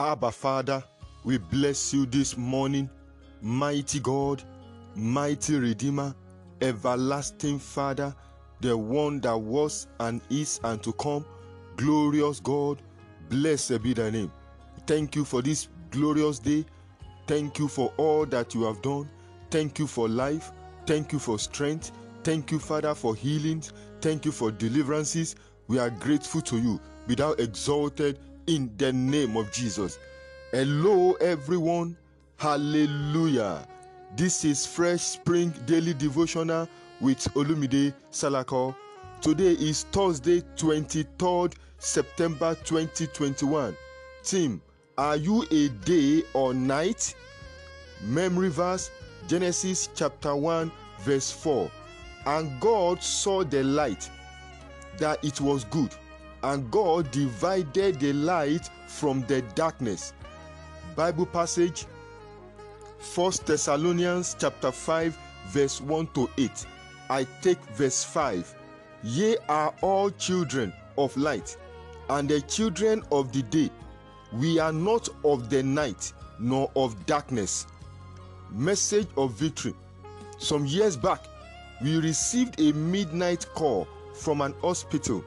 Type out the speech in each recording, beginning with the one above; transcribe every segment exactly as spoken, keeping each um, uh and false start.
Abba Father, we bless you this morning, mighty God, mighty Redeemer, everlasting Father, the one that was and is and to come, glorious God, blessed be thy name. Thank you for this glorious day. Thank you for all that you have done. Thank you for life. Thank you for strength. Thank you, Father, for healings. Thank you for deliverances. We are grateful to you. Be thou exalted in the name of Jesus. Hello, everyone. Hallelujah. This is Fresh Spring Daily Devotional with Olumide Salako. Today is Thursday, twenty-third September twenty twenty-one. Team, are you a day or night? Memory verse, Genesis chapter one, verse four. And God saw the light, that it was good, and God divided the light from the darkness. Bible passage, First Thessalonians chapter five, verse one to eight. I take verse five. Ye are all children of light, and the children of the day. We are not of the night, nor of darkness. Message of victory. Some years back, we received a midnight call from an hospital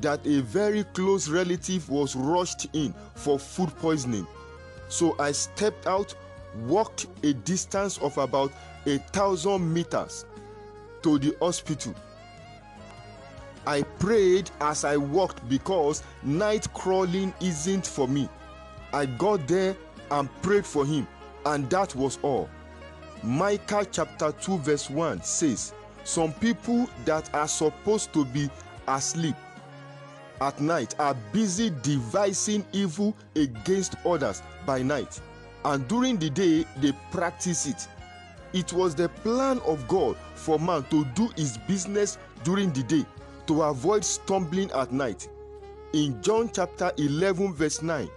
that a very close relative was rushed in for food poisoning. So I stepped out, walked a distance of about a thousand meters to the hospital. I prayed as I walked because night crawling isn't for me. I got there and prayed for him, and that was all. Micah chapter two verse one says, some people that are supposed to be asleep at night are busy devising evil against others by night, and during the day they practice it. It was the plan of God for man to do his business during the day, to avoid stumbling at night. In John chapter eleven verse nine,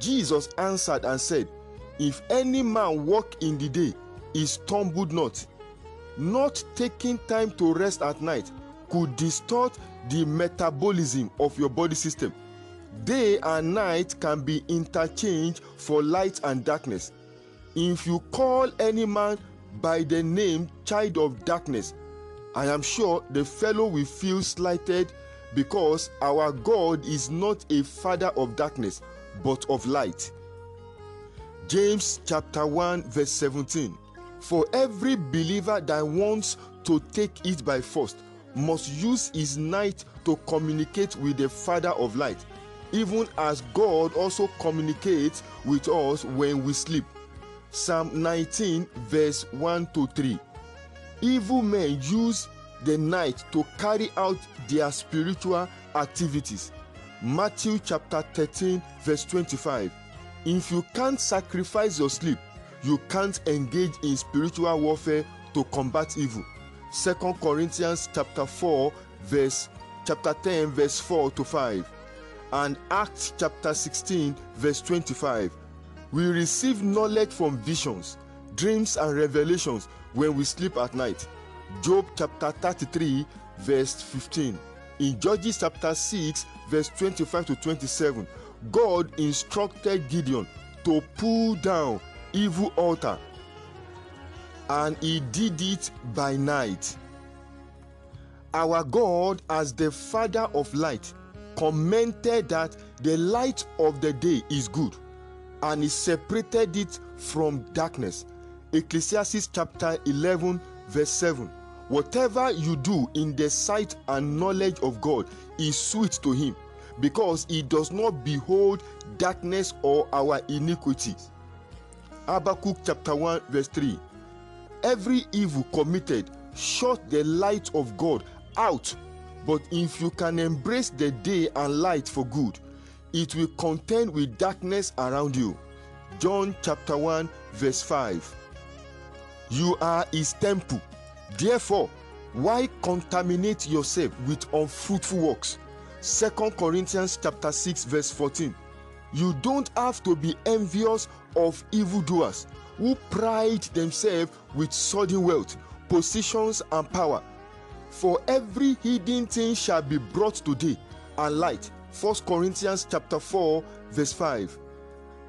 Jesus answered and said, if any man walk in the day, he stumbled not. Not taking time to rest at night could distort the metabolism of your body system. Day and night can be interchanged for light and darkness. If you call any man by the name child of darkness, I am sure the fellow will feel slighted, because our God is not a father of darkness, but of light. James chapter one verse seventeen. For every believer that wants to take it by force must use his night to communicate with the Father of light, even as God also communicates with us when we sleep. Psalm nineteen verse one to three. Evil men use the night to carry out their spiritual activities. Matthew chapter thirteen verse twenty-five. If you can't sacrifice your sleep, you can't engage in spiritual warfare to combat evil. Second Corinthians chapter four verse chapter ten verse four to five, and Acts chapter sixteen verse twenty-five. We receive knowledge from visions, dreams and revelations when we sleep at night. Job chapter thirty-three verse fifteen. In Judges chapter six verse twenty-five to twenty-seven, God instructed Gideon to pull down evil altar, and he did it by night. Our God, as the Father of light, commented that the light of the day is good, and he separated it from darkness. Ecclesiastes chapter eleven verse seven. Whatever you do in the sight and knowledge of God is sweet to him, because he does not behold darkness or our iniquities. Habakkuk chapter one verse three. Every evil committed shut the light of God out, but if you can embrace the day and light for good, it will contend with darkness around you. John chapter one verse five. You are his temple, therefore why contaminate yourself with unfruitful works? Second Corinthians chapter six verse fourteen. You don't have to be envious of evildoers who pride themselves with sudden wealth, positions, and power. For every hidden thing shall be brought to day, and light. First Corinthians chapter four, verse five.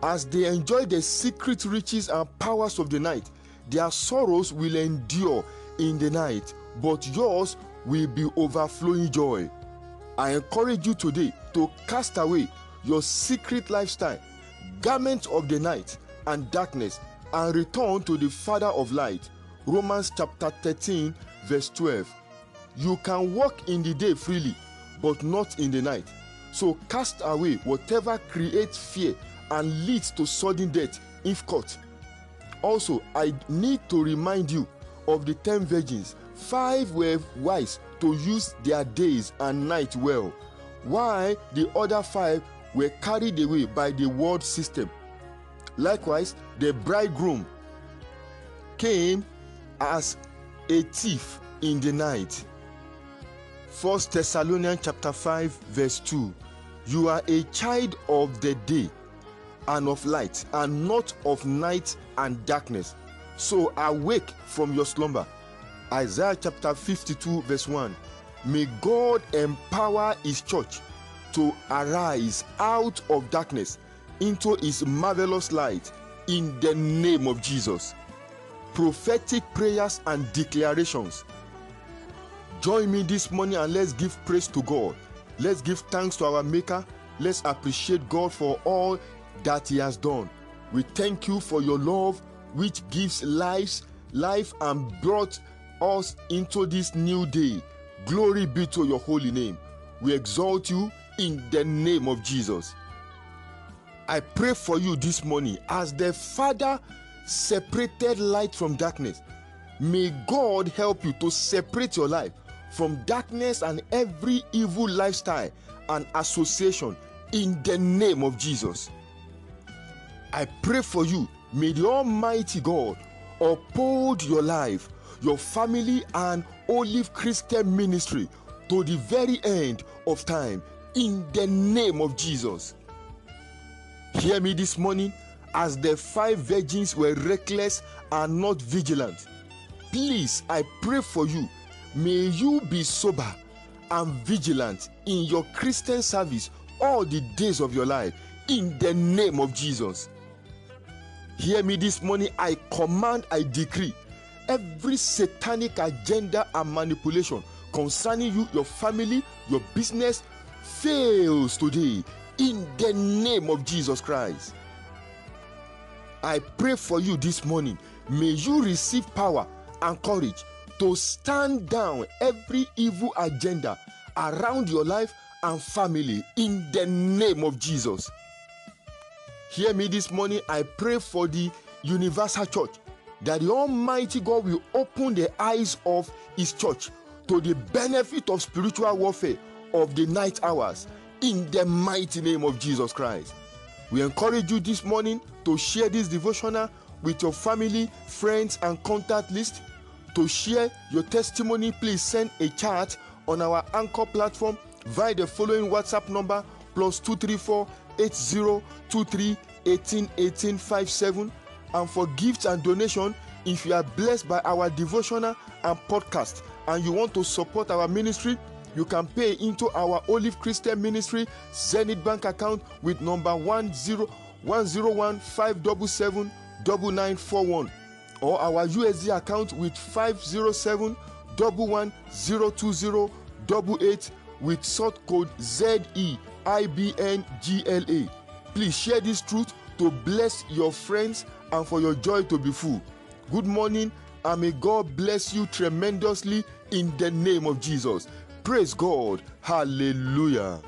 As they enjoy the secret riches and powers of the night, their sorrows will endure in the night, but yours will be overflowing joy. I encourage you today to cast away your secret lifestyle, garment of the night and darkness, and return to the Father of light. Romans chapter thirteen verse twelve. You can walk in the day freely, but not in the night. So cast away whatever creates fear and leads to sudden death if caught. Also, I need to remind you of the ten virgins. Five were wise to use their days and night well, while the other five were carried away by the world system. Likewise, the bridegroom came as a thief in the night. First Thessalonians chapter five verse two. You are a child of the day and of light, and not of night and darkness. So awake from your slumber. Isaiah chapter fifty-two verse one. May God empower his church to arise out of darkness into his marvelous light in the name of Jesus. Prophetic prayers and declarations. Join me this morning and let's give praise to God. Let's give thanks to our Maker. Let's appreciate God for all that he has done. We thank you for your love, which gives life, life and brought us into this new day. Glory be to your holy name. We exalt you in the name of Jesus. I pray for you this morning, as the Father separated light from darkness, may God help you to separate your life from darkness and every evil lifestyle and association in the name of Jesus. I pray for you, may the Almighty God uphold your life, your family, and Olive Christian Ministry to the very end of time in the name of Jesus. Hear me this morning, as the five virgins were reckless and not vigilant. Please, I pray for you, may you be sober and vigilant in your Christian service all the days of your life in the name of Jesus. Hear me this morning, I command, I decree, every satanic agenda and manipulation concerning you, your family, your business fails today in the name of Jesus Christ. I pray for you this morning, may you receive power and courage to stand down every evil agenda around your life and family in the name of Jesus. Hear me this morning, I pray for the Universal Church, that the Almighty God will open the eyes of his church to the benefit of spiritual warfare of the night hours in the mighty name of Jesus Christ. We encourage you this morning to share this devotional with your family, friends, and contact list. To share your testimony, please send a chat on our Anchor platform via the following WhatsApp number, plus two three four, eight zero two three, one eight one eight five seven. And for gifts and donation, if you are blessed by our devotional and podcast and you want to support our ministry, you can pay into our Olive Christian Ministry Zenith Bank account with number one zero one zero one five seven seven nine nine four one, or our U S D account with five zero seven one one zero two zero eight eight with sort code Z E I B N G L A. Please share this truth to bless your friends and for your joy to be full. Good morning, and may God bless you tremendously in the name of Jesus. Praise God. Hallelujah.